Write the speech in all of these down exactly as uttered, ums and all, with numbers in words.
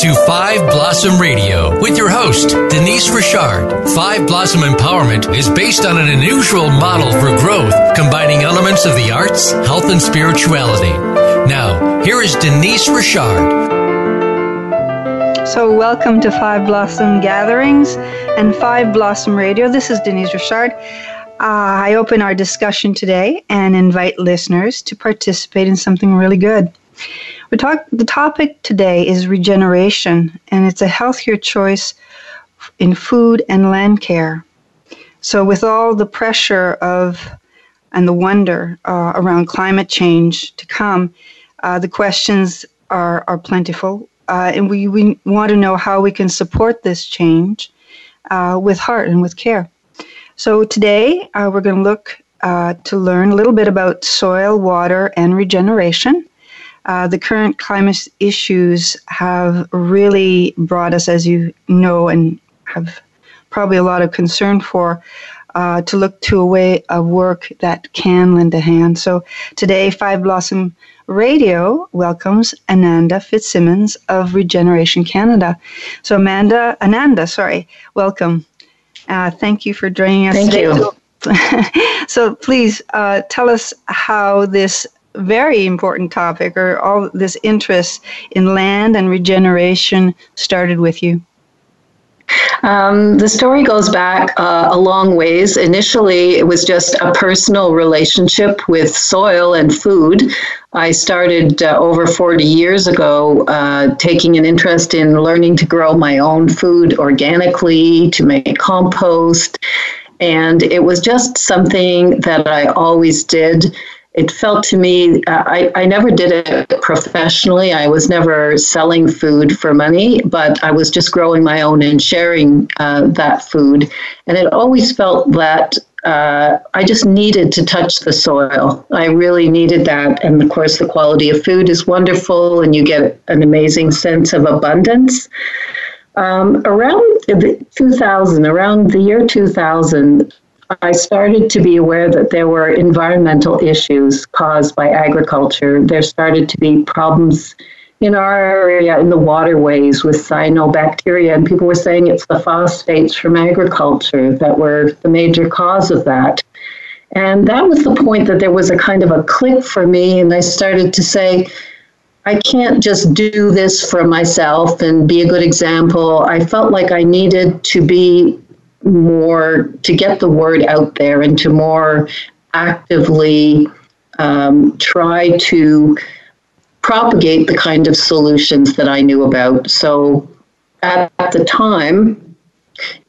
to Five Blossom Radio with your host, Denise Richard. Five Blossom Empowerment is based on an unusual model for growth, combining elements of the arts, health, and spirituality. Now, here is Denise Richard. So, welcome to Five Blossom Gatherings and Five Blossom Radio. This is Denise Richard. Uh, I open our discussion today and invite listeners to participate in something really good. We talk, the topic today is regeneration, and it's a healthier choice in food and land care. So with all the pressure of and the wonder uh, around climate change to come, uh, the questions are, are plentiful, uh, and we, we want to know how we can support this change uh, with heart and with care. So today uh, we're going to look uh, to learn a little bit about soil, water, and regeneration. Uh, the current climate issues have really brought us, as you know, and have probably a lot of concern for, uh, to look to a way of work that can lend a hand. So today, Five Blossom Radio welcomes Ananda Fitzsimmons of Regeneration Canada. So Amanda, Ananda, sorry, welcome. Uh, thank you for joining us thank today. You. So please uh, tell us how this very important topic, or all this interest in land and regeneration, started with you. Um, the story goes back uh, a long ways. Initially, it was just a personal relationship with soil and food. I started uh, over forty years ago uh, taking an interest in learning to grow my own food organically, to make compost, and it was just something that I always did. It felt to me, uh, I, I never did it professionally. I was never selling food for money, but I was just growing my own and sharing uh, that food. And it always felt that uh, I just needed to touch the soil. I really needed that. And of course, the quality of food is wonderful, and you get an amazing sense of abundance. Um, around two thousand, around the year two thousand, I started to be aware that there were environmental issues caused by agriculture. There started to be problems in our area, in the waterways, with cyanobacteria, and people were saying it's the phosphates from agriculture that were the major cause of that. And that was the point that there was a kind of a click for me, and I started to say, I can't just do this for myself and be a good example. I felt like I needed to be more, to get the word out there and to more actively um, try to propagate the kind of solutions that I knew about. So at, at the time,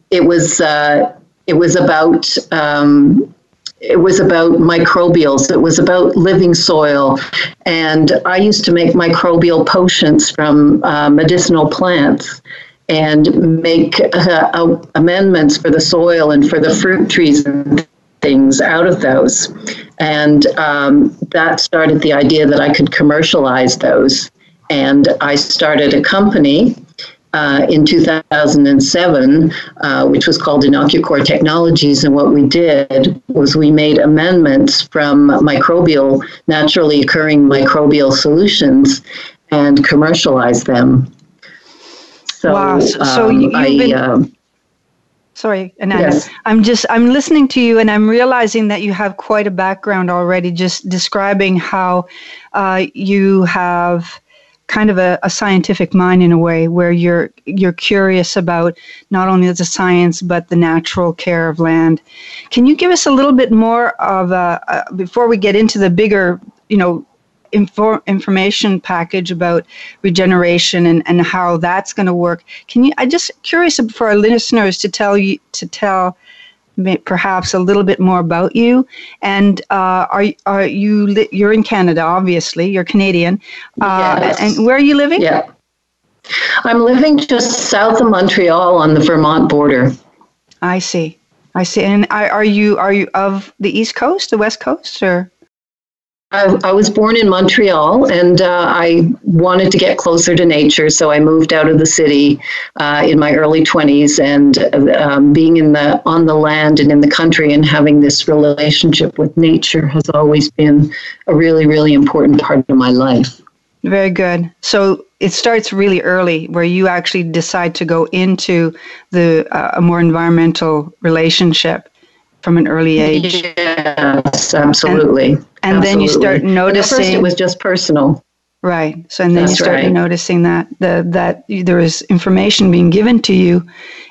it was uh, it was about um, it was about microbials. It was about living soil, and I used to make microbial potions from uh, medicinal plants and make uh, uh, amendments for the soil and for the fruit trees and things out of those. And um, that started the idea that I could commercialize those. And I started a company uh, in two thousand seven, uh, which was called Innocucor Technologies. And what we did was we made amendments from microbial, naturally occurring microbial solutions, and commercialized them. So, wow. So, um, so you've I, been, um, sorry, Ananda. Yes. I'm just, I'm listening to you, and I'm realizing that you have quite a background already, just describing how uh, you have kind of a, a scientific mind in a way, where you're you're curious about not only the science, but the natural care of land. Can you give us a little bit more of, a, a, before we get into the bigger, you know, Inform, information package about regeneration and, and how that's going to work? Can you? I'm just curious for our listeners to tell you to tell perhaps a little bit more about you. And uh, are are you? You're in Canada, obviously. You're Canadian. Uh, yes. And where are you living? Yeah, I'm living just south of Montreal on the Vermont border. I see. I see. And are you are you of the East Coast, the West Coast, or? I, I was born in Montreal, and uh, I wanted to get closer to nature, so I moved out of the city uh, in my early twenties. And um, being in the on the land and in the country and having this relationship with nature has always been a really, really important part of my life. Very good. So it starts really early where you actually decide to go into the uh, a more environmental relationship from an early age. Yes, absolutely. And, and absolutely. Then you start noticing. At first it was just personal. Right. So and then That's you start right. noticing that the, that there is information being given to you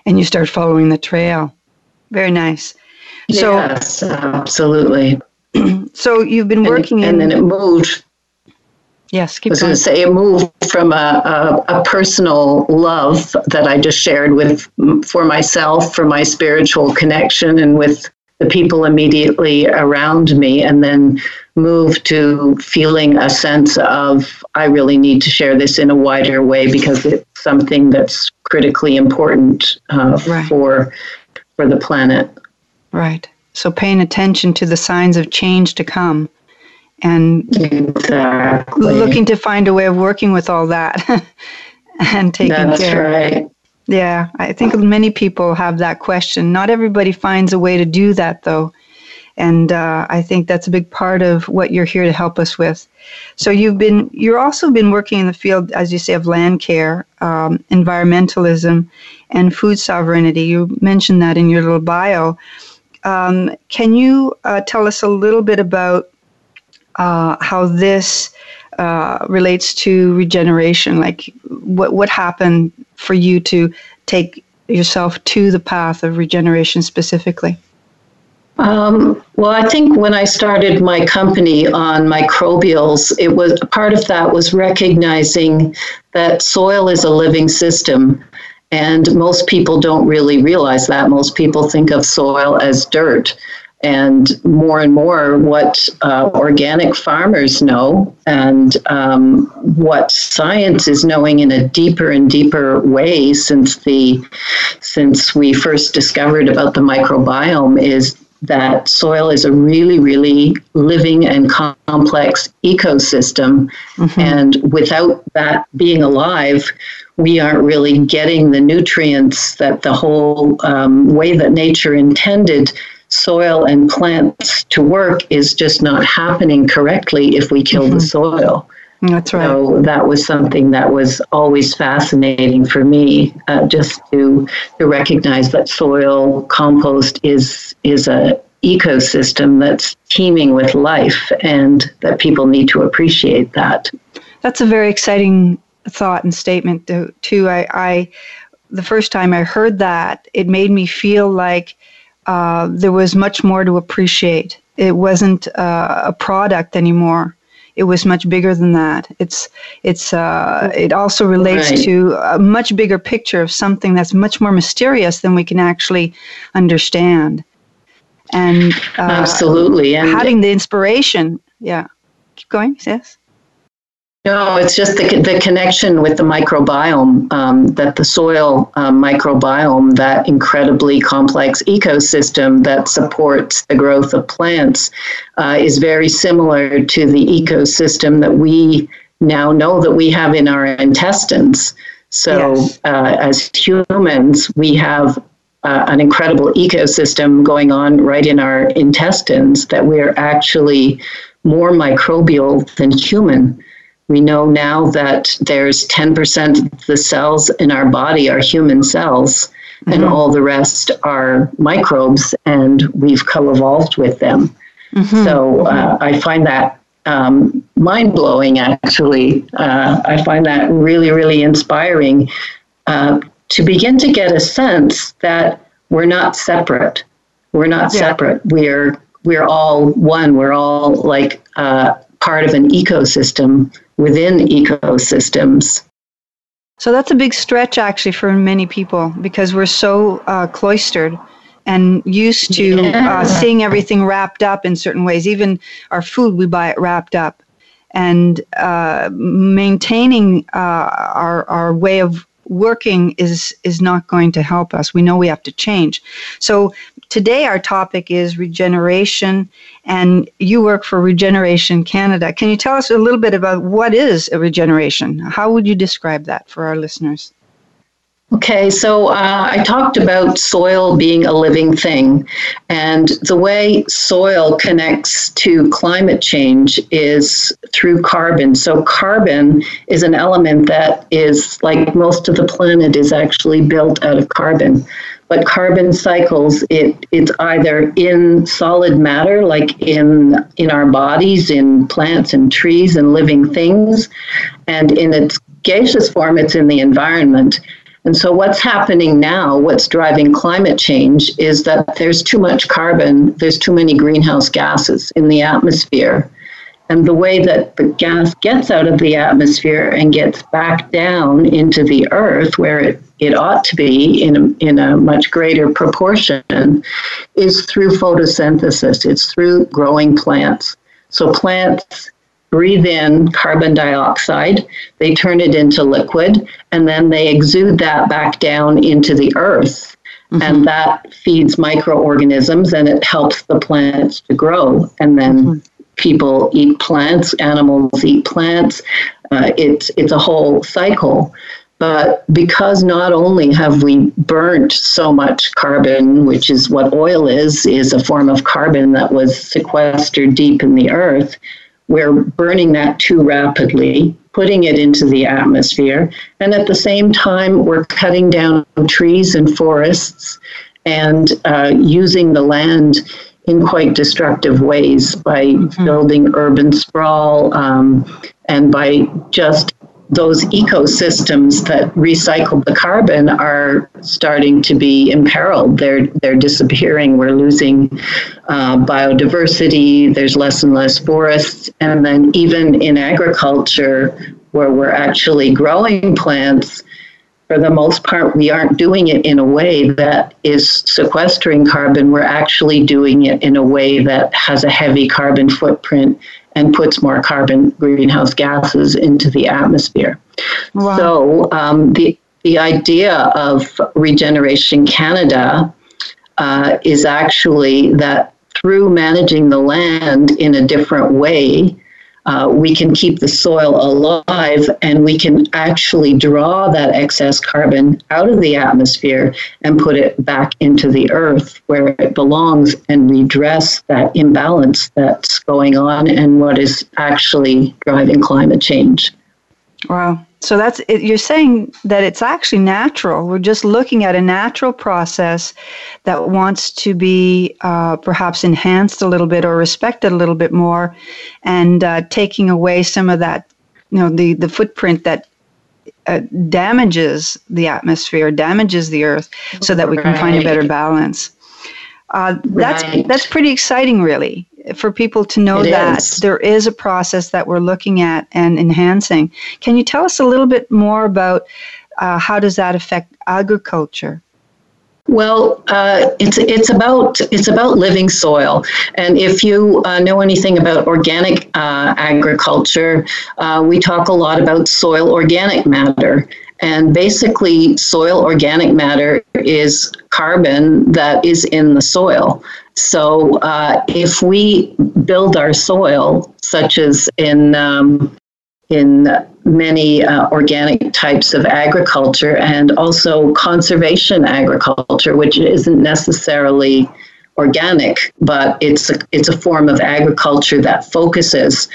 and you start following the trail. Very nice. So, yes, absolutely. So you've been working and, in... And then it moved. Yes, keep going. I was going to say it moved from a, a, a personal love that I just shared with for myself, for my spiritual connection and with the people immediately around me, and then moved to feeling a sense of, I really need to share this in a wider way because it's something that's critically important uh, right. for for the planet. Right. So paying attention to the signs of change to come and exactly. looking to find a way of working with all that and taking That's care. That's right. Yeah. I think many people have that question. Not everybody finds a way to do that, though. And uh, I think that's a big part of what you're here to help us with. So you've been, you're also been working in the field, as you say, of land care, um, environmentalism, and food sovereignty. You mentioned that in your little bio. Um, can you uh, tell us a little bit about uh, how this uh, relates to regeneration? Like, what what happened for you to take yourself to the path of regeneration specifically? Um, well, I think when I started my company on microbials, it was part of that was recognizing that soil is a living system. And most people don't really realize that. Most people think of soil as dirt. And more and more what uh, organic farmers know and um, what science is knowing in a deeper and deeper way since the since we first discovered about the microbiome is that soil is a really, really living and complex ecosystem. Mm-hmm. And without that being alive, we aren't really getting the nutrients that the whole um, way that nature intended soil and plants to work is just not happening correctly if we kill mm-hmm. the soil. That's right. So that was something that was always fascinating for me, uh, just to to recognize that soil compost is is a ecosystem that's teeming with life, and that people need to appreciate that. That's a very exciting thought and statement too. I, I the first time I heard that, it made me feel like uh, there was much more to appreciate. It wasn't uh, a product anymore. It was much bigger than that. It's it's uh, it also relates right. to a much bigger picture of something that's much more mysterious than we can actually understand. And uh, absolutely, and having the inspiration. Yeah, keep going. Yes. No, it's just the the connection with the microbiome, um, that the soil uh, microbiome, that incredibly complex ecosystem that supports the growth of plants, uh, is very similar to the ecosystem that we now know that we have in our intestines. So yes. uh, as humans, we have uh, an incredible ecosystem going on right in our intestines that we're actually more microbial than human. We know now that there's ten percent of the cells in our body are human cells, mm-hmm. and all the rest are microbes, and we've co-evolved with them. Mm-hmm. So uh, I find that um, mind-blowing, actually. Uh, I find that really, really inspiring uh, to begin to get a sense that we're not separate. We're not yeah. separate. We're, we're all one. We're all like uh, part of an ecosystem within ecosystems. So that's a big stretch actually for many people because we're so uh, cloistered and used to yeah. uh, seeing everything wrapped up in certain ways. Even our food, we buy it wrapped up. And uh, maintaining uh, our, our way of working is, is not going to help us. We know we have to change. So today our topic is regeneration, and you work for Regeneration Canada. Can you tell us a little bit about what is a regeneration? How would you describe that for our listeners? Okay, so uh, I talked about soil being a living thing, and the way soil connects to climate change is through carbon. So carbon is an element that is, like most of the planet, is actually built out of carbon. But carbon cycles, it, it's either in solid matter, like in in our bodies, in plants and trees and living things, and in its gaseous form, it's in the environment. And so what's happening now, what's driving climate change, is that there's too much carbon, there's too many greenhouse gases in the atmosphere. And the way that the gas gets out of the atmosphere and gets back down into the earth where it, it ought to be in a, in a much greater proportion is through photosynthesis. It's through growing plants. So plants breathe in carbon dioxide, they turn it into liquid, and then they exude that back down into the earth. Mm-hmm. And that feeds microorganisms, and it helps the plants to grow. And then mm-hmm. people eat plants, animals eat plants. Uh, it's, it's a whole cycle. But because not only have we burnt so much carbon, which is what oil is, is a form of carbon that was sequestered deep in the earth, we're burning that too rapidly, putting it into the atmosphere. And at the same time, we're cutting down trees and forests and uh, using the land in quite destructive ways by mm-hmm. building urban sprawl um, and by just those ecosystems that recycle the carbon are starting to be imperiled. They're they're disappearing. We're losing uh, biodiversity. There's less and less forests. And then even in agriculture, where we're actually growing plants, for the most part, we aren't doing it in a way that is sequestering carbon. We're actually doing it in a way that has a heavy carbon footprint and puts more carbon greenhouse gases into the atmosphere. Wow. So um, the the idea of Regeneration Canada uh, is actually that through managing the land in a different way, uh, we can keep the soil alive, and we can actually draw that excess carbon out of the atmosphere and put it back into the earth where it belongs and redress that imbalance that's going on and what is actually driving climate change. Wow. So that's it, you're saying that it's actually natural. We're just looking at a natural process that wants to be uh, perhaps enhanced a little bit or respected a little bit more, and uh, taking away some of that, you know, the, the footprint that uh, damages the atmosphere, damages the earth, so that we can find a better balance. Uh, that's right. That's pretty exciting, really, for people to know it that is. There is a process that we're looking at and enhancing. Can you tell us a little bit more about uh, how does that affect agriculture? Well, uh, it's it's about it's about living soil, and if you uh, know anything about organic uh, agriculture, uh, we talk a lot about soil organic matter. And basically, soil organic matter is carbon that is in the soil. So uh, if we build our soil, such as in um, in many uh, organic types of agriculture, and also conservation agriculture, which isn't necessarily organic, but it's a, it's a form of agriculture that focuses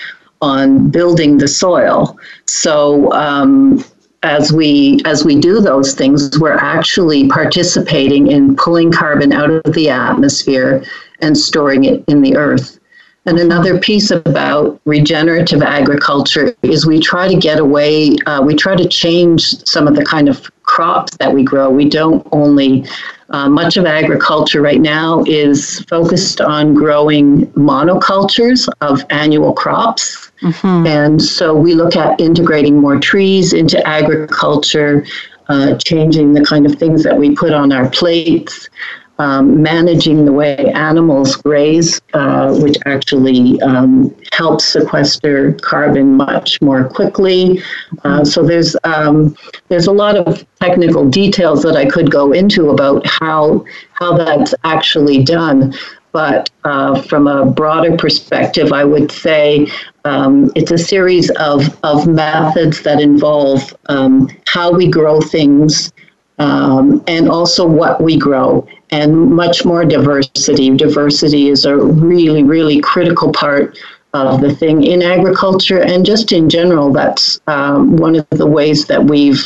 on building the soil. So um, As we as we do those things, we're actually participating in pulling carbon out of the atmosphere and storing it in the earth. And another piece about regenerative agriculture is we try to get away, uh, we try to change some of the kind of crops that we grow. We don't only, uh, much of agriculture right now is focused on growing monocultures of annual crops. Mm-hmm. And so we look at integrating more trees into agriculture, uh, changing the kind of things that we put on our plates, um, managing the way animals graze, uh, which actually um, helps sequester carbon much more quickly. Uh, so there's um, there's a lot of technical details that I could go into about how how that's actually done. But uh, from a broader perspective, I would say um, it's a series of, of methods that involve um, how we grow things, um, and also what we grow, and much more diversity. Diversity is a really, really critical part of the thing in agriculture, and just in general. That's um, one of the ways that we've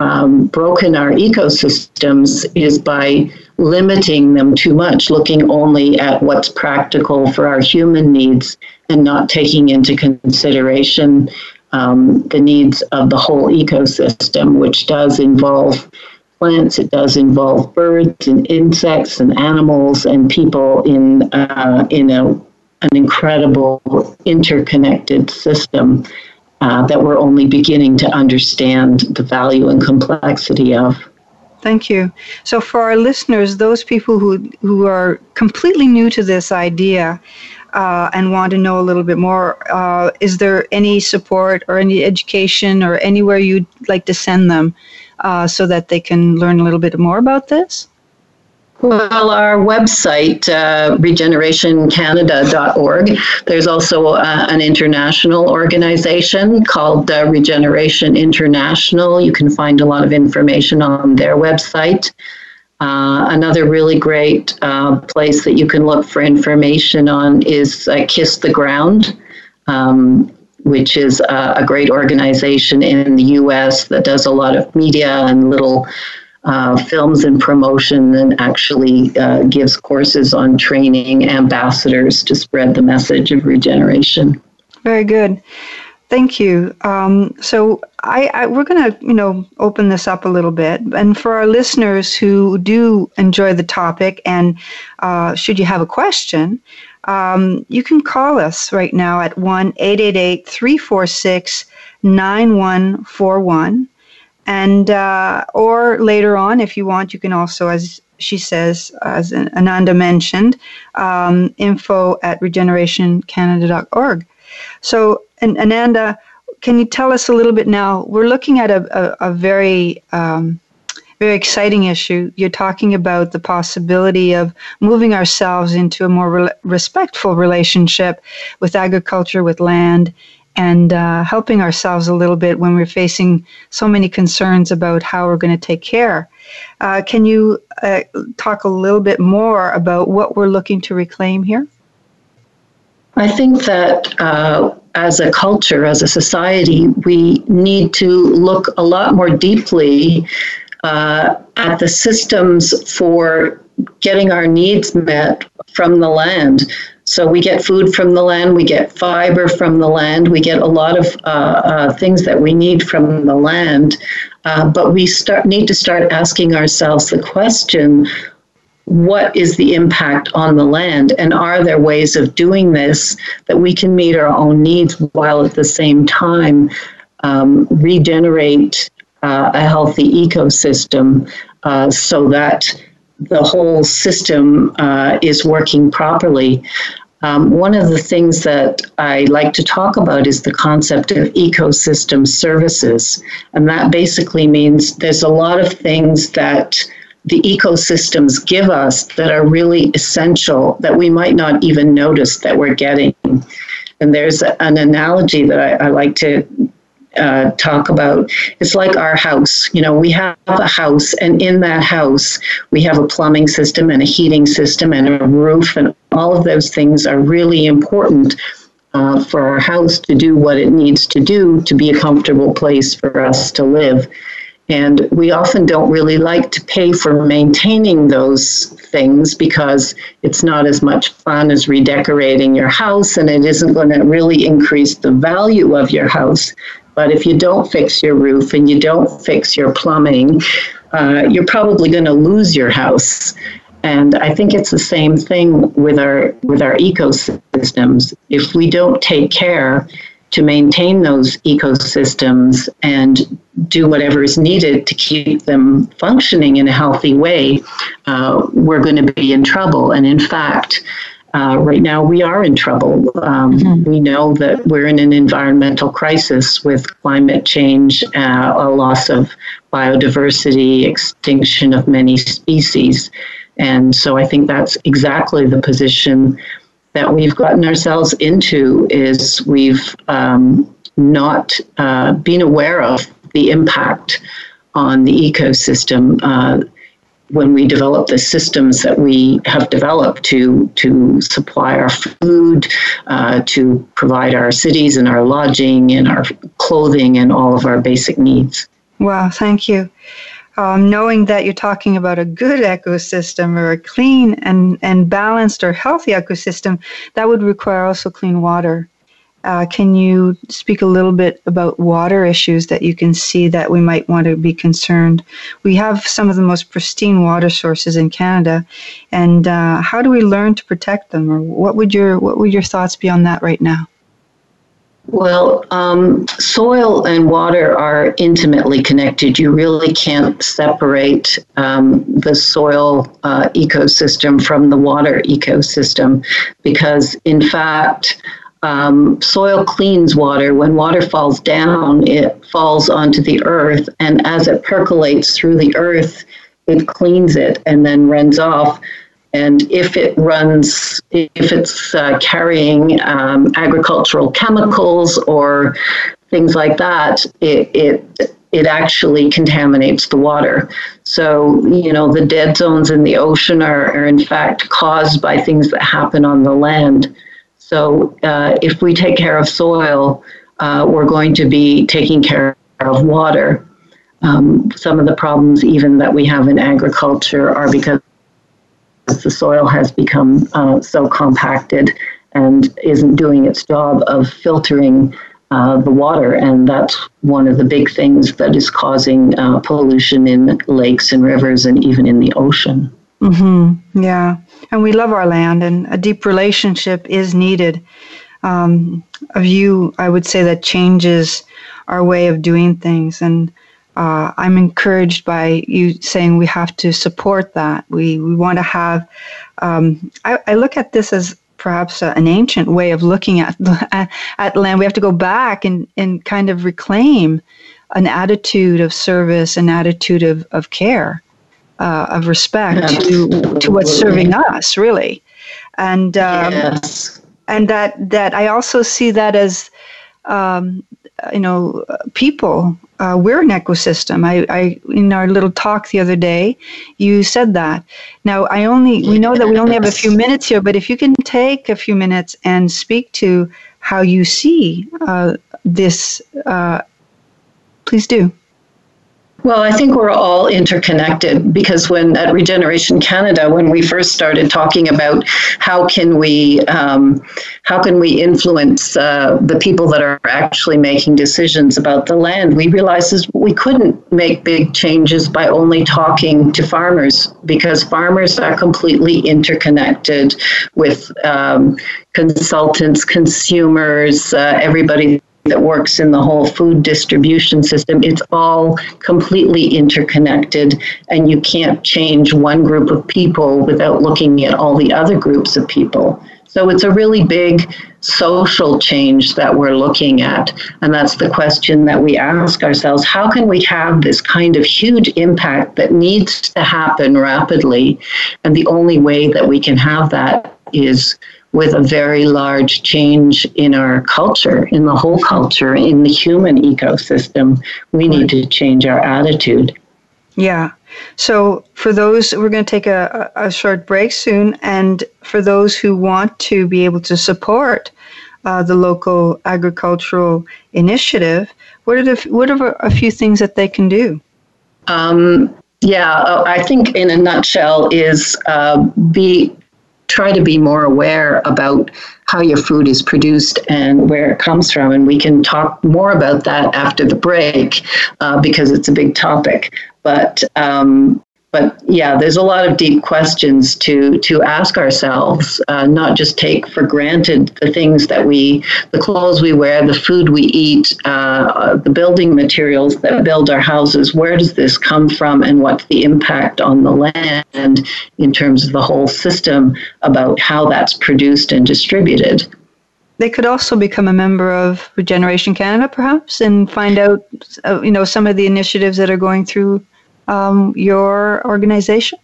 um, broken our ecosystems, is by limiting them too much, looking only at what's practical for our human needs and not taking into consideration um, the needs of the whole ecosystem, which does involve plants, it does involve birds and insects and animals and people in, uh, in a, an incredible interconnected system uh, that we're only beginning to understand the value and complexity of. Thank you. So for our listeners, those people who who are completely new to this idea uh, and want to know a little bit more, uh, is there any support or any education or anywhere you'd like to send them uh, so that they can learn a little bit more about this? Well, our website, uh, regeneration canada dot org. There's also uh, an international organization called uh, Regeneration International. You can find a lot of information on their website. Uh, another really great uh, place that you can look for information on is uh, Kiss the Ground, um, which is a, a great organization in the U S that does a lot of media and little Uh, films and promotion, and actually uh, gives courses on training ambassadors to spread the message of regeneration. Very good. Thank you. Um, so I, I we're going to, you know, open this up a little bit. And for our listeners who do enjoy the topic, and uh, should you have a question, um, you can call us right now at one eight eight eight, three four six, nine one four one. And uh, or later on, if you want, you can also, as she says, as Ananda mentioned, um, info at regeneration canada dot org. So, and Ananda, can you tell us a little bit now? We're looking at a, a, a very, um, very exciting issue. You're talking about the possibility of moving ourselves into a more re- respectful relationship with agriculture, with land, and uh, helping ourselves a little bit when we're facing so many concerns about how we're going to take care. Uh, can you uh, talk a little bit more about what we're looking to reclaim here? I think that uh, as a culture, as a society, we need to look a lot more deeply uh, at the systems for getting our needs met from the land. So we get food from the land, we get fiber from the land, we get a lot of uh, uh, things that we need from the land, uh, but we start need to start asking ourselves the question, what is the impact on the land, and are there ways of doing this that we can meet our own needs while at the same time um, regenerate uh, a healthy ecosystem uh, so that the whole system uh, is working properly. Um, one of the things that I like to talk about is the concept of ecosystem services. And that basically means there's a lot of things that the ecosystems give us that are really essential that we might not even notice that we're getting. And there's an analogy that I, I like to Uh, talk about. It's like our house. You know, we have a house, and in that house we have a plumbing system and a heating system and a roof, and all of those things are really important uh, for our house to do what it needs to do to be a comfortable place for us to live. And we often don't really like to pay for maintaining those things because it's not as much fun as redecorating your house, and it isn't going to really increase the value of your house. But if you don't fix your roof and you don't fix your plumbing, uh, you're probably going to lose your house. And I think it's the same thing with our with our ecosystems. If we don't take care to maintain those ecosystems and do whatever is needed to keep them functioning in a healthy way, uh, we're going to be in trouble. And in fact, Uh, right now, we are in trouble. Um, mm-hmm. We know that we're in an environmental crisis with climate change, uh, a loss of biodiversity, extinction of many species. And so I think that's exactly the position that we've gotten ourselves into, is we've um, not uh, been aware of the impact on the ecosystem uh, when we develop the systems that we have developed to to supply our food, uh, to provide our cities and our lodging and our clothing and all of our basic needs. Wow, thank you. Um, knowing that you're talking about a good ecosystem or a clean and, and balanced or healthy ecosystem, that would require also clean water. Uh, can you speak a little bit about water issues that you can see that we might want to be concerned? We have some of the most pristine water sources in Canada, and uh, how do we learn to protect them? Or what would your what would your thoughts be on that right now? Well, um, soil and water are intimately connected. You really can't separate um, the soil uh, ecosystem from the water ecosystem, because, in fact, Um, soil cleans water. When water falls down, it falls onto the earth, and as it percolates through the earth, it cleans it and then runs off. And if it runs, if it's uh, carrying um, agricultural chemicals or things like that, it, it it actually contaminates the water. So, you know, the dead zones in the ocean are, are in fact caused by things that happen on the land. So uh, if we take care of soil, uh, we're going to be taking care of water. Um, some of the problems even that we have in agriculture are because the soil has become uh, so compacted and isn't doing its job of filtering uh, the water. And that's one of the big things that is causing uh, pollution in lakes and rivers and even in the ocean. Mm-hmm. Yeah. And we love our land, and a deep relationship is needed. Um, of you, I would say that changes our way of doing things. And uh, I'm encouraged by you saying we have to support that. We we want to have, um, I, I look at this as perhaps a, an ancient way of looking at, at land. We have to go back and, and kind of reclaim an attitude of service, an attitude of, of care. Uh, of respect yeah. to to what's serving us, really, and um, yes. and that that I also see that as um, you know, people, uh, we're an ecosystem. I, I in our little talk the other day, you said that. Now I only yes. we know that we only have a few minutes here, but if you can take a few minutes and speak to how you see uh, this, uh, please do. Well, I think we're all interconnected, because when at Regeneration Canada, when we first started talking about how can we um, how can we influence uh, the people that are actually making decisions about the land, we realized we couldn't make big changes by only talking to farmers, because farmers are completely interconnected with um, consultants, consumers, uh, everybody that works in the whole food distribution system. It's all completely interconnected, and you can't change one group of people without looking at all the other groups of people. So it's a really big social change that we're looking at, and that's the question that we ask ourselves. How can we have this kind of huge impact that needs to happen rapidly? And the only way that we can have that is with a very large change in our culture, in the whole culture, in the human ecosystem. We need to change our attitude. Yeah. So for those, we're going to take a, a short break soon. And for those who want to be able to support uh, the local agricultural initiative, what are, the, what are a few things that they can do? Um, yeah, I think in a nutshell is uh, be... try to be more aware about how your food is produced and where it comes from. And we can talk more about that after the break uh, because it's a big topic. But um, but yeah, there's a lot of deep questions to to ask ourselves, uh, not just take for granted the things that we, the clothes we wear, the food we eat, uh, the building materials that build our houses. Where does this come from, and what's the impact on the land in terms of the whole system about how that's produced and distributed? They could also become a member of Regeneration Canada, perhaps, and find out, uh, you know, some of the initiatives that are going through Um, your organization?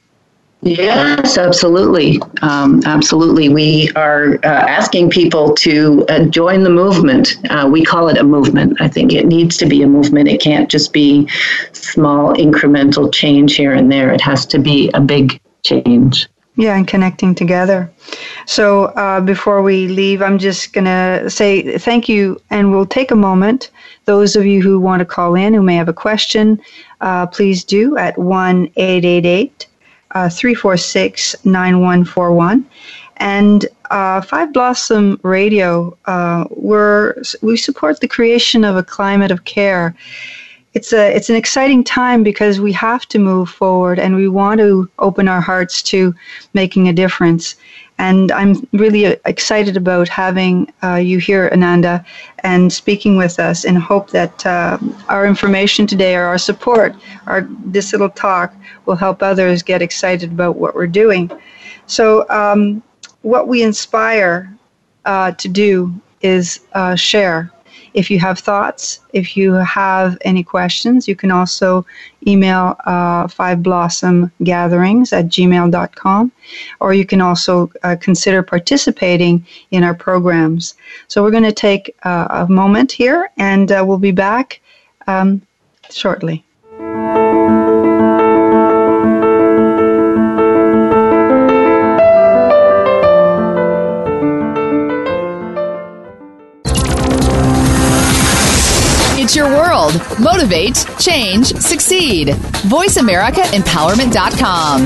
Yes, absolutely. Um, absolutely. We are uh, asking people to uh, join the movement. Uh, we call it a movement. I think it needs to be a movement. It can't just be small incremental change here and there. It has to be a big change. Yeah, and connecting together. So uh, before we leave, I'm just going to say thank you, and we'll take a moment. Those of you who want to call in, who may have a question, uh, please do at one eight eight eight Uh, three four six, nine one four one. And uh, Five Blossom Radio, uh, we're, we support the creation of a climate of care. It's a it's an exciting time because we have to move forward, and we want to open our hearts to making a difference. And I'm really excited about having uh, you here, Ananda, and speaking with us, and hope that uh, our information today, or our support, our this little talk, will help others get excited about what we're doing. So um, what we inspire uh, to do is uh, share. If you have thoughts, if you have any questions, you can also email uh, five blossom gatherings at gmail dot com, or you can also uh, consider participating in our programs. So we're going to take uh, a moment here, and uh, we'll be back um, shortly. Your world. Motivate, change, succeed. voice america empowerment dot com.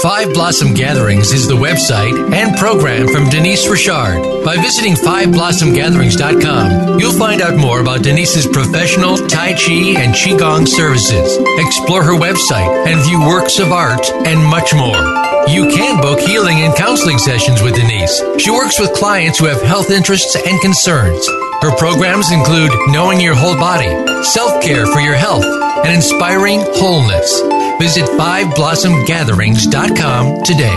Five Blossom Gatherings is the website and program from Denise Richard. By visiting five blossom gatherings dot com, you'll find out more about Denise's professional Tai Chi and Qigong services. Explore her website and view works of art and much more. You can book healing and counseling sessions with Denise. She works with clients who have health interests and concerns. Her programs include Knowing Your Whole Body, Self-Care for Your Health, and Inspiring Wholeness. Visit five blossom gatherings dot com today.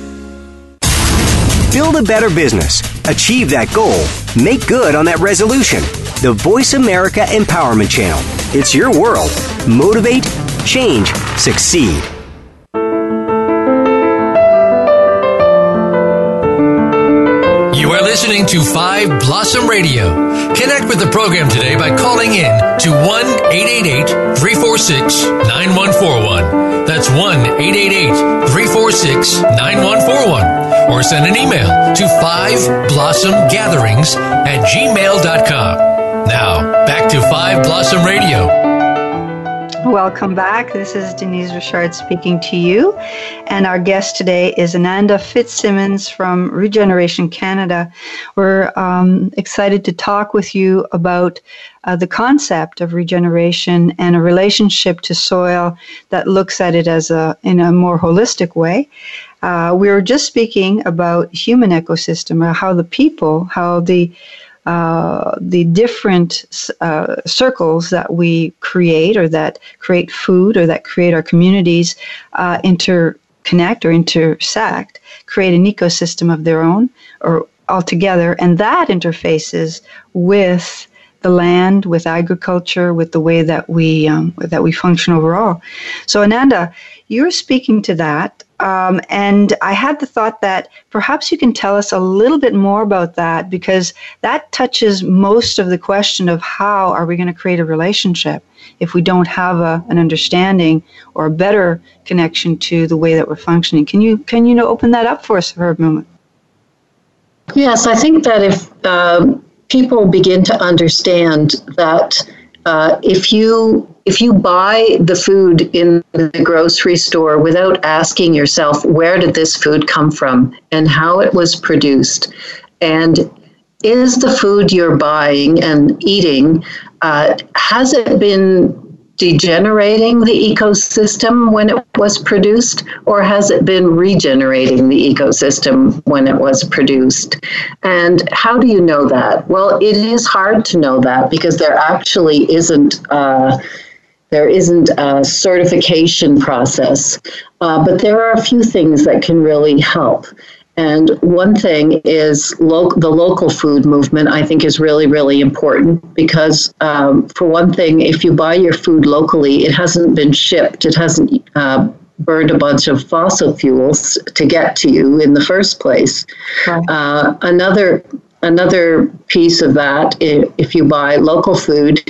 Build a better business. Achieve that goal. Make good on that resolution. The Voice America Empowerment Channel. It's your world. Motivate, change, succeed. You are listening to Five Blossom Radio. Connect with the program today by calling in to one eight eight eight, three four six, nine one four one. That's one eight eight eight, three four six, nine one four one. Or send an email to five blossom gatherings at gmail dot com. Now, back to Five Blossom Radio. Welcome back. This is Denise Richard speaking to you. And our guest today is Ananda Fitzsimmons from Regeneration Canada. We're um, excited to talk with you about Uh, the concept of regeneration and a relationship to soil that looks at it as a in a more holistic way. Uh, we were just speaking about human ecosystem, or how the people, how the uh, the different uh, circles that we create, or that create food, or that create our communities, uh, interconnect or intersect, create an ecosystem of their own or altogether, and that interfaces with the land, with agriculture, with the way that we um, that we function overall. So, Ananda, you're speaking to that Um, and I had the thought that perhaps you can tell us a little bit more about that, because that touches most of the question of how are we going to create a relationship if we don't have a, an understanding or a better connection to the way that we're functioning. Can you can you know, open that up for us for a moment? Yes, I think that if um, people begin to understand that uh, if you If you buy the food in the grocery store without asking yourself, where did this food come from and how it was produced? And is the food you're buying and eating, uh, has it been degenerating the ecosystem when it was produced, or has it been regenerating the ecosystem when it was produced? And how do you know that? Well, it is hard to know that, because there actually isn't uh, There isn't a certification process, uh, but there are a few things that can really help. And one thing is lo- the local food movement, I think, is really, really important, because um, for one thing, if you buy your food locally, it hasn't been shipped. It hasn't uh, burned a bunch of fossil fuels to get to you in the first place. Right. Uh, another Another piece of that, if you buy local food,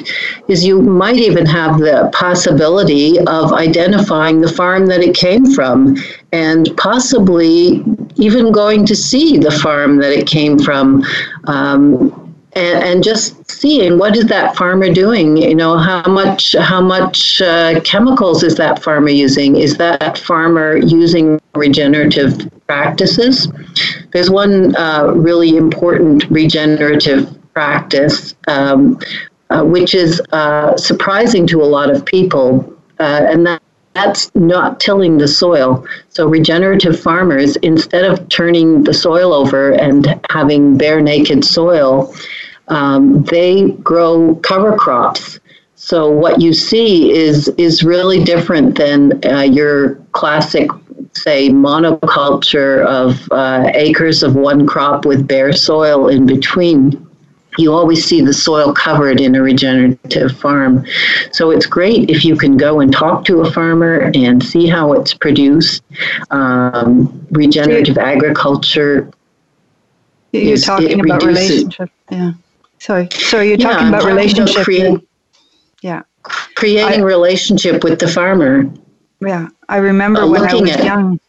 is you might even have the possibility of identifying the farm that it came from, and possibly even going to see the farm that it came from, um, and, and just seeing, what is that farmer doing? You know, how much how much uh, chemicals is that farmer using? Is that farmer using regenerative practices? There's one uh, really important regenerative practice, um, uh, which is uh, surprising to a lot of people, uh, and that, that's not tilling the soil. So regenerative farmers, instead of turning the soil over and having bare naked soil, um, they grow cover crops. So what you see is, is really different than uh, your classic, say, monoculture of uh, acres of one crop with bare soil in between. You always see the soil covered in a regenerative farm. So it's great if you can go and talk to a farmer and see how it's produced. Um, regenerative so agriculture. You're is, talking about reduces. relationship. Yeah. Sorry. So you're talking yeah, about talking relationship. About create, yeah. Creating I, relationship with the farmer. Yeah, I remember uh, when I was young.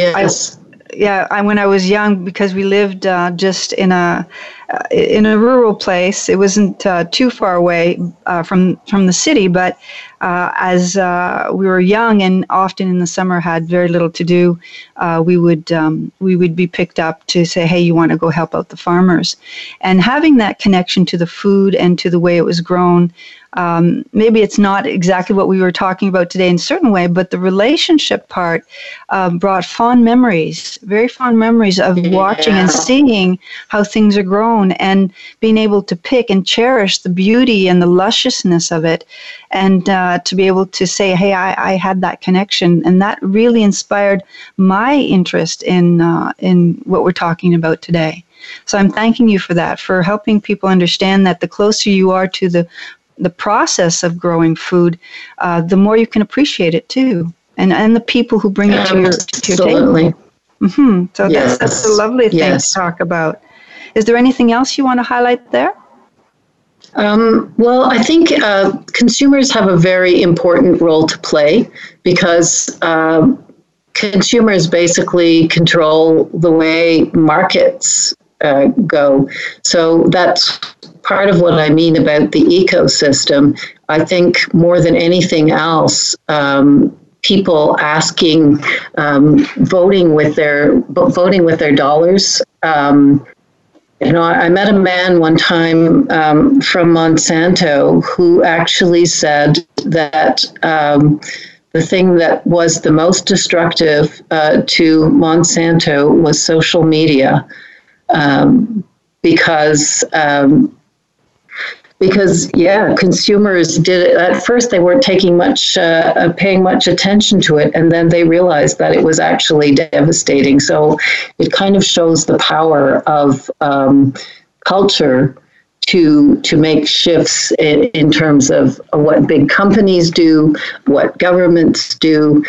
Yes. I, yeah, I, when I was young, because we lived uh, just in a uh, in a rural place. It wasn't uh, too far away uh, from from the city, but uh, as uh, we were young and often in the summer had very little to do, uh, we would um, we would be picked up to say, "Hey, you want to go help out the farmers?" And having that connection to the food and to the way it was grown. Um, maybe it's not exactly what we were talking about today in a certain way, but the relationship part uh, brought fond memories, very fond memories of yeah. watching and seeing how things are grown and being able to pick and cherish the beauty and the lusciousness of it, and uh, to be able to say, hey, I, I had that connection. And that really inspired my interest in uh, in what we're talking about today. So I'm thanking you for that, for helping people understand that the closer you are to the the process of growing food, uh, the more you can appreciate it too, and and the people who bring it to your, to your table. Mm-hmm. So yes. that's, that's a lovely thing yes. to talk about. Is there anything else you want to highlight there? Um, well, I think uh, consumers have a very important role to play, because uh, consumers basically control the way markets uh, go. So that's part of what I mean about the ecosystem. I think more than anything else, um, people asking, um, voting with their voting with their dollars. Um, you know, I met a man one time um, from Monsanto who actually said that um, the thing that was the most destructive uh, to Monsanto was social media, um, because. Um, Because, yeah, consumers did it. At first, they weren't taking much, uh, paying much attention to it, and then they realized that it was actually devastating. So it kind of shows the power of um, culture to to make shifts in, in terms of what big companies do, what governments do.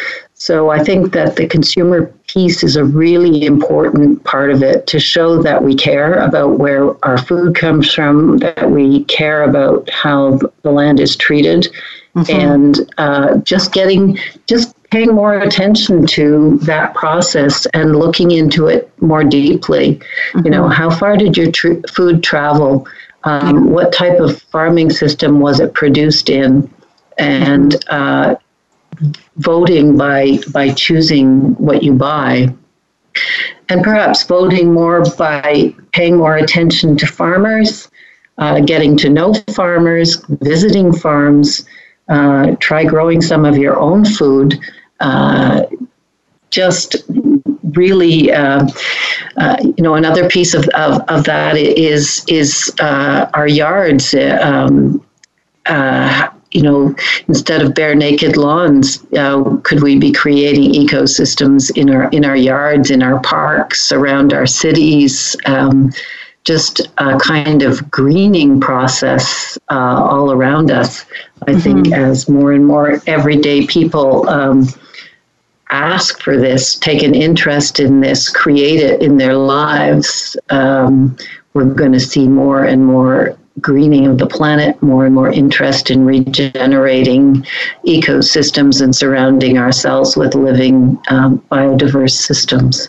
So I think that the consumer piece is a really important part of it, to show that we care about where our food comes from, that we care about how the land is treated, mm-hmm. and uh, just getting, just paying more attention to that process and looking into it more deeply. Mm-hmm. You know, how far did your tr- food travel? Um, what type of farming system was it produced in? And uh, voting by by choosing what you buy. And perhaps voting more by paying more attention to farmers, uh, getting to know farmers, visiting farms, uh, try growing some of your own food, uh, just really, uh, uh, you know, another piece of, of, of that is is uh, our yards. Um, uh, you know, instead of bare naked lawns, uh, could we be creating ecosystems in our in our yards, in our parks, around our cities? Um, just a kind of greening process uh, all around us. I mm-hmm. think as more and more everyday people Um, ask for this, take an interest in this, create it in their lives, um, we're going to see more and more greening of the planet, more and more interest in regenerating ecosystems and surrounding ourselves with living um, biodiverse systems.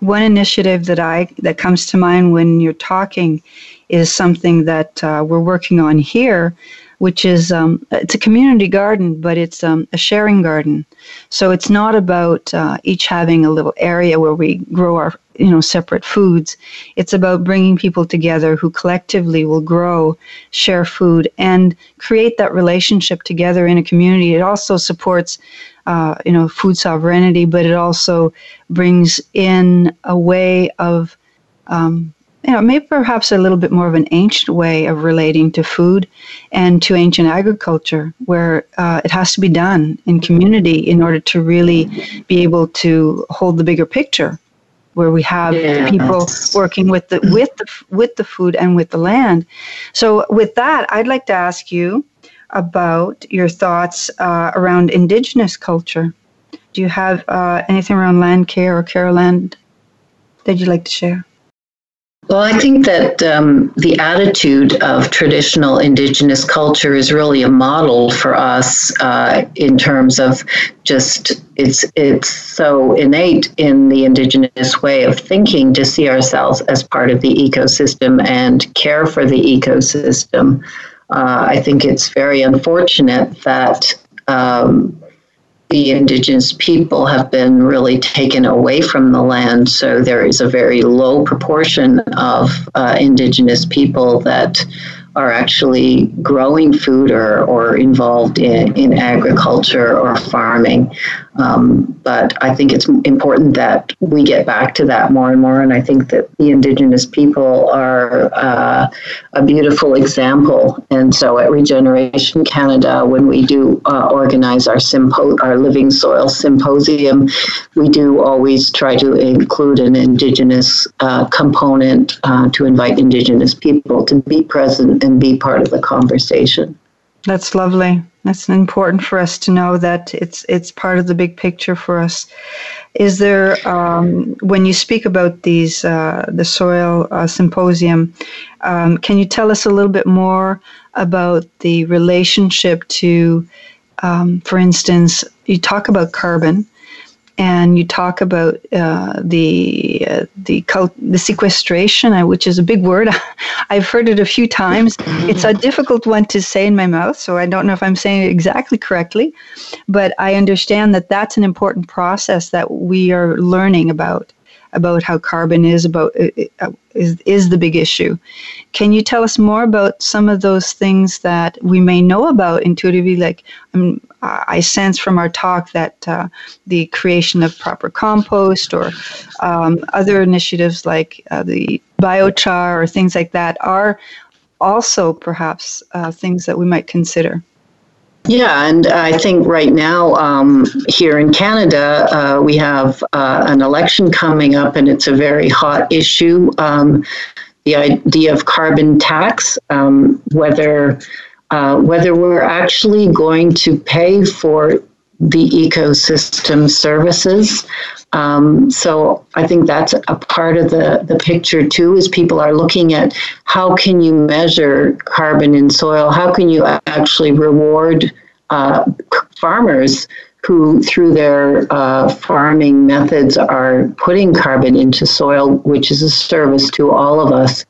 One initiative that I that comes to mind when you're talking is something that uh, we're working on here, which is, um, it's a community garden, but it's um, a sharing garden. So it's not about uh, each having a little area where we grow our, you know, separate foods. It's about bringing people together who collectively will grow, share food, and create that relationship together in a community. It also supports, uh, you know, food sovereignty, but it also brings in a way of, um, you know, maybe perhaps a little bit more of an ancient way of relating to food and to ancient agriculture, where uh, it has to be done in community in order to really be able to hold the bigger picture, where we have yeah. people working with the with the with the food and with the land. So, with that, I'd like to ask you about your thoughts uh, around indigenous culture. Do you have uh, anything around land care or care land that you'd like to share? Well, I think that um, the attitude of traditional indigenous culture is really a model for us uh, in terms of just it's it's so innate in the indigenous way of thinking to see ourselves as part of the ecosystem and care for the ecosystem. Uh, I think it's very unfortunate that um, the indigenous people have been really taken away from the land. So there is a very low proportion of uh, indigenous people that are actually growing food or, or involved in, in agriculture or farming. Um, but I think it's important that we get back to that more and more. And I think that the indigenous people are uh, a beautiful example. And so at Regeneration Canada, when we do uh, organize our sympo- our Living Soil Symposium, we do always try to include an indigenous uh, component uh, to invite indigenous people to be present and be part of the conversation. That's lovely. That's important for us to know that it's it's part of the big picture for us. Is there, um, when you speak about these uh, the soil uh, symposium, um, can you tell us a little bit more about the relationship to, um, for instance, you talk about carbon, and you talk about uh, the uh, the, cult- the sequestration, which is a big word. I've heard it a few times. It's a difficult one to say in my mouth, so I don't know if I'm saying it exactly correctly. But I understand that that's an important process that we are learning about, about how carbon is about uh, is is the big issue. Can you tell us more about some of those things that we may know about intuitively? Like um, I sense from our talk that uh, the creation of proper compost or um, other initiatives like uh, the biochar or things like that are also perhaps uh, things that we might consider. Yeah, and I think right now um, here in Canada, uh, we have uh, an election coming up, and it's a very hot issue. Um, the idea of carbon tax, um, whether uh, whether we're actually going to pay for the ecosystem services. Um, so I think that's a part of the, the picture too, is people are looking at how can you measure carbon in soil? How can you actually reward uh, farmers who through their uh, farming methods are putting carbon into soil, which is a service to all of us.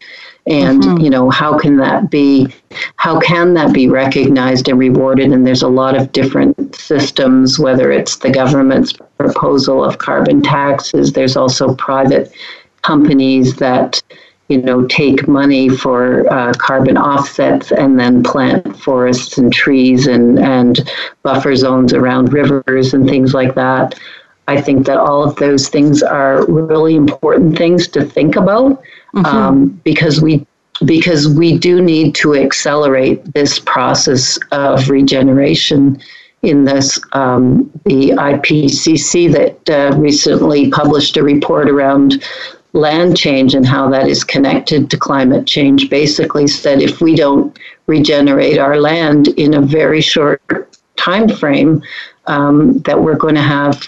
And, mm-hmm. you know, how can that be, how can that be recognized and rewarded? And there's a lot of different systems, whether it's the government's proposal of carbon taxes. There's also private companies that, you know, take money for uh, carbon offsets and then plant forests and trees and, and buffer zones around rivers and things like that. I think that all of those things are really important things to think about. Mm-hmm. Um, because we because we do need to accelerate this process of regeneration. In this, um, the I P C C that uh, recently published a report around land change and how that is connected to climate change, basically said if we don't regenerate our land in a very short time frame, um, that we're going to have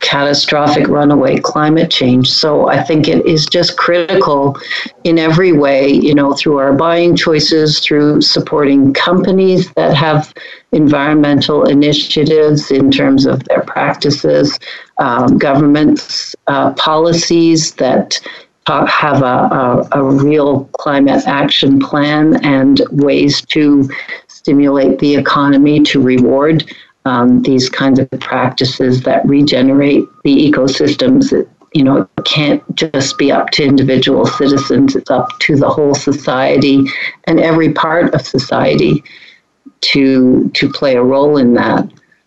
catastrophic runaway climate change. So I think it is just critical in every way, you know, through our buying choices, through supporting companies that have environmental initiatives in terms of their practices, um, governments, uh, policies that talk, have a, a, a real climate action plan and ways to stimulate the economy to reward Um, these kinds of practices that regenerate the ecosystems. It, you know, it can't just be up to individual citizens. It's up to the whole society and every part of society to to play a role in that.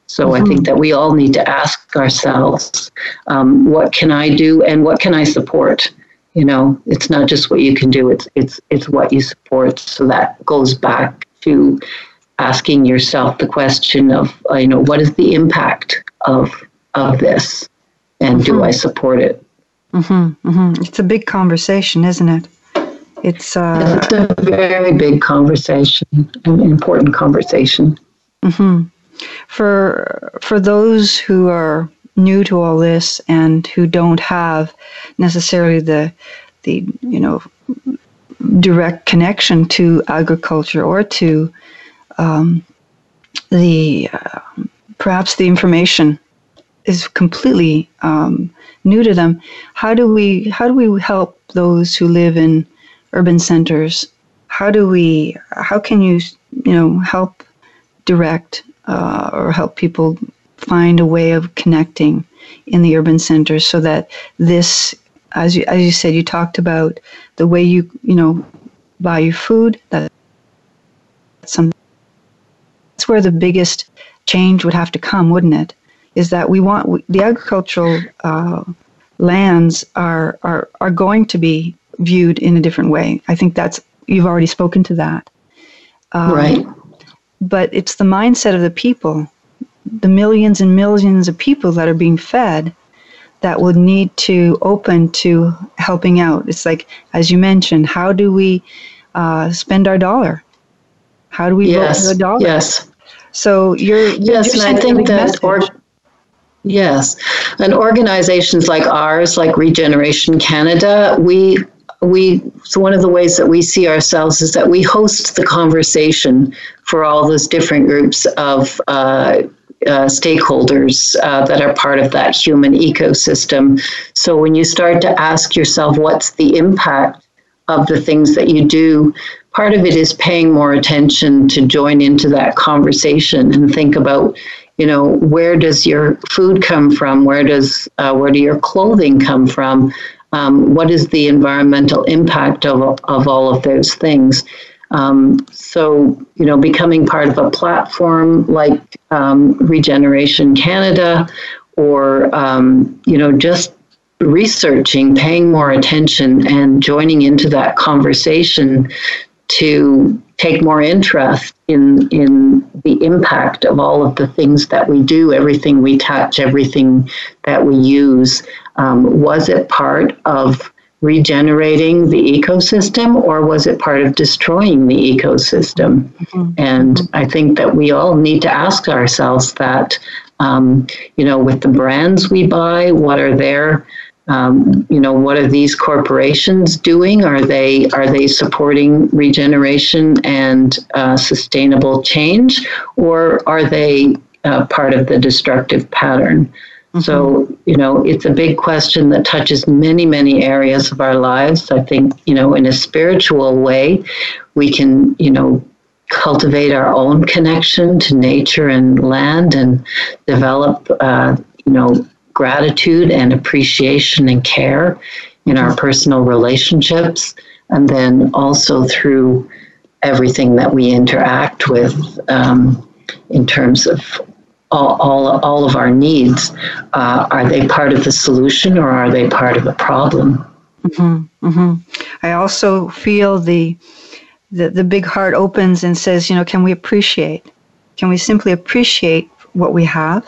So mm-hmm. I think that we all need to ask ourselves, um, what can I do and what can I support? You know, it's not just what you can do. It's it's it's what you support. So that goes back to asking yourself the question of, you know, what is the impact of of this, and do mm-hmm. I support it? Mm-hmm, mm-hmm. It's a big conversation, isn't it? It's uh, it's a very big conversation, an important conversation. Mm-hmm. For for those who are new to all this and who don't have necessarily the the you know direct connection to agriculture or to Um, the uh, perhaps the information is completely um, new to them. How do we how do we help those who live in urban centers? How do we how can you you know help direct uh, or help people find a way of connecting in the urban centers so that this, as you as you said, you talked about the way you you know buy your food. That's something. That's where the biggest change would have to come, wouldn't it? Is that we want the agricultural uh, lands are, are are going to be viewed in a different way. I think that's you've already spoken to that, um, right? But it's the mindset of the people, the millions and millions of people that are being fed, that will need to open to helping out. It's like, as you mentioned, how do we uh, spend our dollar? How do we yes, vote for the dollar? Yes. So you're yes, you're and I think that or, yes, and organizations like ours, like Regeneration Canada, we we so one of the ways that we see ourselves is that we host the conversation for all those different groups of uh, uh, stakeholders uh, that are part of that human ecosystem. So when you start to ask yourself, what's the impact of the things that you do? Part of it is paying more attention to join into that conversation and think about, you know, where does your food come from? Where does uh, where do your clothing come from? Um, what is the environmental impact of of all of those things? Um, so, you know, becoming part of a platform like um, Regeneration Canada, or um, you know, just researching, paying more attention, and joining into that conversation to take more interest in in the impact of all of the things that we do, everything we touch, everything that we use. Um, was it part of regenerating the ecosystem, or was it part of destroying the ecosystem? Mm-hmm. And I think that we all need to ask ourselves that um, you know, with the brands we buy, what are their, um, you know, what are these corporations doing? Are they are they supporting regeneration and uh, sustainable change, or are they uh, part of the destructive pattern? Mm-hmm. So, you know, it's a big question that touches many, many areas of our lives. I think, you know, in a spiritual way, we can, you know, cultivate our own connection to nature and land and develop, uh, you know, gratitude and appreciation and care in our personal relationships. And then also through everything that we interact with um, in terms of All, all, all of our needs. Uh, are they part of the solution, or are they part of the problem? Mm-hmm, mm-hmm. I also feel the, the the big heart opens and says, you know, can we appreciate? Can we simply appreciate what we have?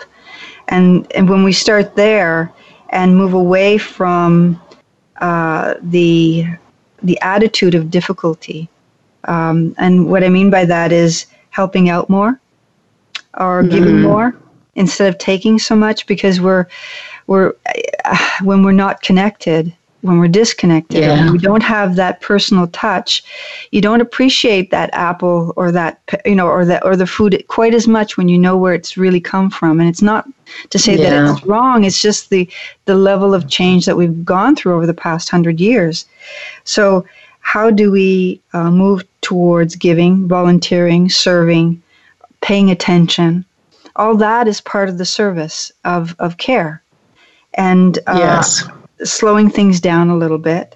And and when we start there and move away from uh, the the attitude of difficulty, um, and what I mean by that is helping out more, or giving mm. more instead of taking so much, because we're we're uh, when we're not connected, when we're disconnected, yeah. when we don't have that personal touch, you don't appreciate that apple or that, you know, or that or the food quite as much when you know where it's really come from. And it's not to say yeah. that it's wrong, it's just the the level of change that we've gone through over the past hundred years. So how do we uh, move towards giving, volunteering, serving, paying attention? All that is part of the service of, of care. And uh, yes. slowing things down a little bit,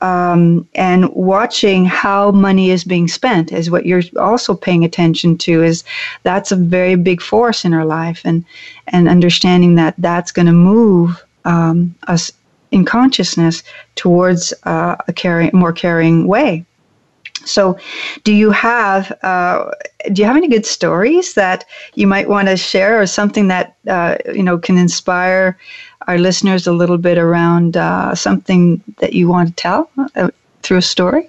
um, and watching how money is being spent is what you're also paying attention to. Is that's a very big force in our life, and, and understanding that that's going to move um, us in consciousness towards uh, a caring, more caring way. So, do you have uh, do you have any good stories that you might want to share, or something that uh, you know can inspire our listeners a little bit around uh, something that you want to tell uh, through a story?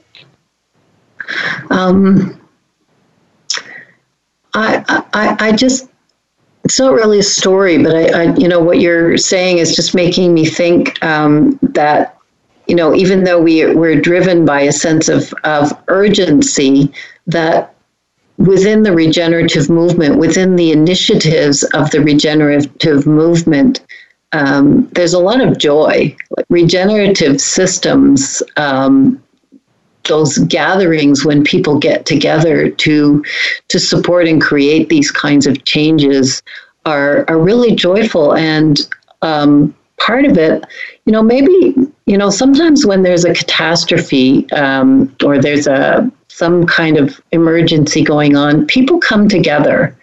Um, I, I I just it's not really a story, but I, I you know what you're saying is just making me think um, that. You know, even though we, we're driven by a sense of, of urgency, that within the regenerative movement, within the initiatives of the regenerative movement, um, there's a lot of joy. Regenerative systems, um, those gatherings when people get together to to support and create these kinds of changes are, are really joyful. And um, part of it, you know, maybe... You know, sometimes when there's a catastrophe um, or there's a some kind of emergency going on, people come together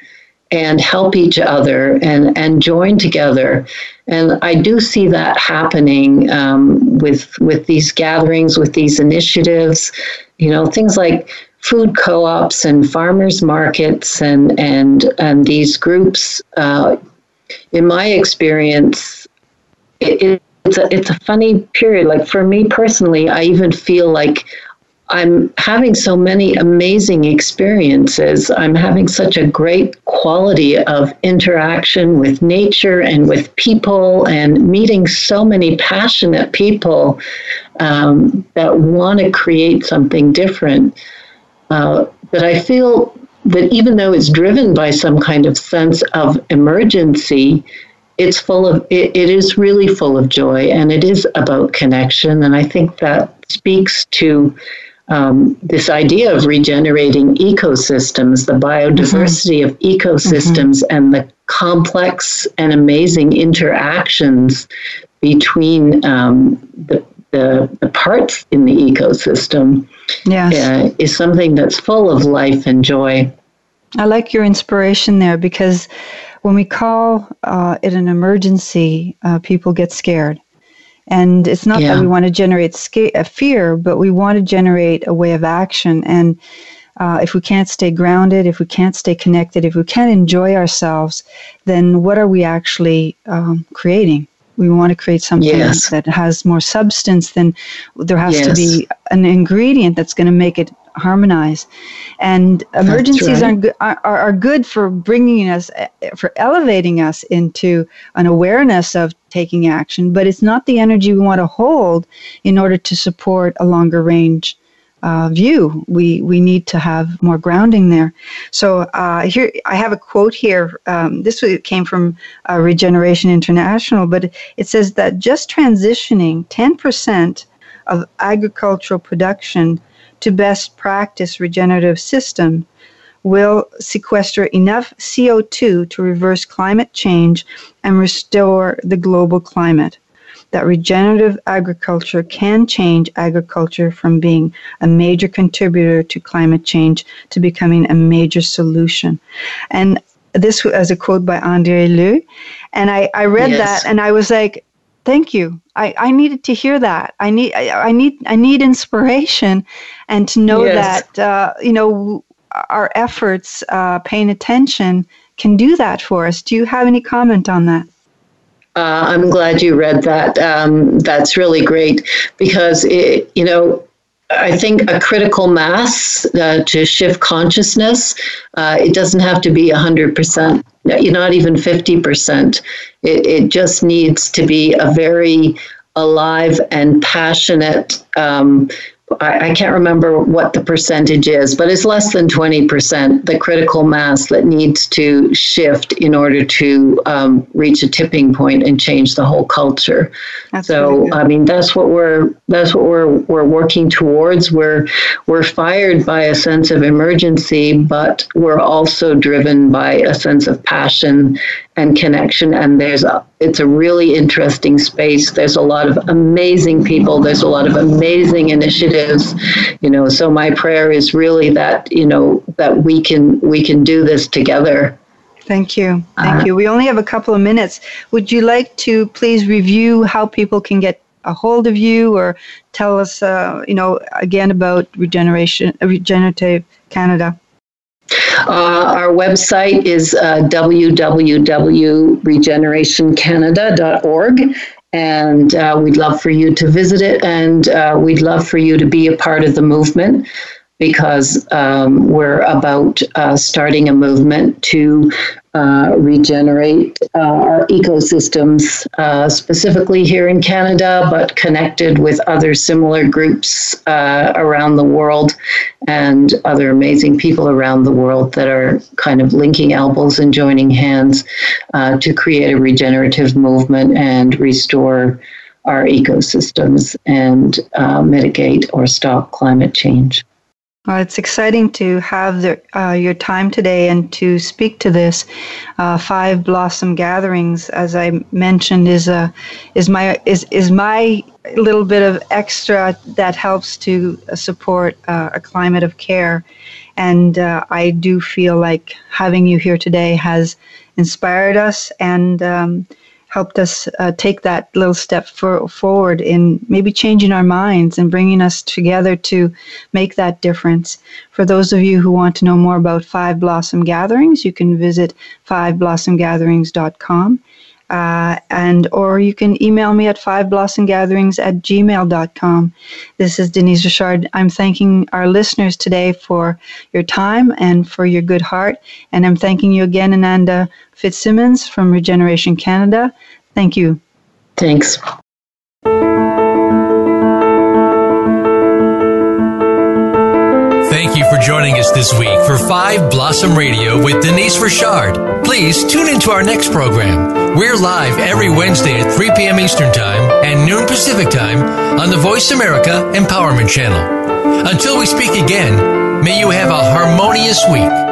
and help each other and, and join together. And I do see that happening um, with with these gatherings, with these initiatives, you know, things like food co-ops and farmers markets and, and, and these groups. Uh, in my experience, it, it It's a, it's a funny period. Like for me personally, I even feel like I'm having so many amazing experiences. I'm having such a great quality of interaction with nature and with people, and meeting so many passionate people um, that want to create something different. Uh, but I feel that even though it's driven by some kind of sense of emergency, It's full of, it, it is really full of joy, and it is about connection. And I think that speaks to um, this idea of regenerating ecosystems, the biodiversity mm-hmm. of ecosystems mm-hmm. and the complex and amazing interactions between um, the, the, the parts in the ecosystem yes. uh, is something that's full of life and joy. I like your inspiration there, because when we call uh, it an emergency, uh, people get scared. And it's not yeah. that we want to generate sca- fear, but we want to generate a way of action. And uh, if we can't stay grounded, if we can't stay connected, if we can't enjoy ourselves, then what are we actually um, creating? We want to create something yes. that has more substance. Than there has yes. to be an ingredient that's going to make it harmonize. And emergencies right. are, are are good for bringing us, for elevating us into an awareness of taking action, but it's not the energy we want to hold in order to support a longer range Uh, view. We we need to have more grounding there. So uh, here I have a quote here. Um, this came from uh, Regeneration International, but it says that just transitioning ten percent of agricultural production to best practice regenerative system will sequester enough C O two to reverse climate change and restore the global climate. That regenerative agriculture can change agriculture from being a major contributor to climate change to becoming a major solution. And this was a quote by André Leu. And I, I read yes. that and I was like, thank you. I, I needed to hear that. I need I, I need I need inspiration, and to know yes. that uh, you know our efforts, uh, paying attention, can do that for us. Do you have any comment on that? Uh, I'm glad you read that. Um, that's really great, because, it, you know, I think a critical mass uh, to shift consciousness, uh, it doesn't have to be one hundred percent, not even fifty percent. It, it just needs to be a very alive and passionate, um, I, I can't remember what the percentage is, but it's less than twenty percent, the critical mass that needs to shift in order to um, reach a tipping point and change the whole culture. That's so, really I mean, that's what we're that's what we're we're working towards. We're we're fired by a sense of emergency, but we're also driven by a sense of passion and connection. And there's a, it's a really interesting space. There's a lot of amazing people. There's a lot of amazing initiatives, you know, so my prayer is really that, you know, that we can, we can do this together. Thank you. Thank uh, you. We only have a couple of minutes. Would you like to please review how people can get a hold of you, or tell us, uh, you know, again about Regeneration, Regenerative Canada? Uh, our website is uh, w w w dot regeneration canada dot org, and uh, we'd love for you to visit it, and uh, we'd love for you to be a part of the movement, because um, we're about uh, starting a movement to uh, regenerate uh, our ecosystems, uh, specifically here in Canada, but connected with other similar groups uh, around the world, and other amazing people around the world that are kind of linking elbows and joining hands uh, to create a regenerative movement and restore our ecosystems and uh, mitigate or stop climate change. Well, it's exciting to have the, uh, your time today and to speak to this. Uh, Five Blossom Gatherings, as I mentioned, is a is my is is my little bit of extra that helps to support uh, a climate of care. And uh, I do feel like having you here today has inspired us and um, helped us uh, take that little step for, forward in maybe changing our minds and bringing us together to make that difference. For those of you who want to know more about Five Blossom Gatherings, you can visit five blossom gatherings dot com. Uh, and or you can email me at five blossom gatherings at gmail dot com. This is Denise Richard. I'm thanking our listeners today for your time and for your good heart. And I'm thanking you again, Ananda Fitzsimmons from Regeneration Canada. Thank you. Thanks. Thank you for joining us this week for Five Blossom Radio with Denise Richard. Please tune into our next program. We're live every Wednesday at three p.m. Eastern Time and noon Pacific Time on the Voice America Empowerment Channel. Until we speak again, may you have a harmonious week.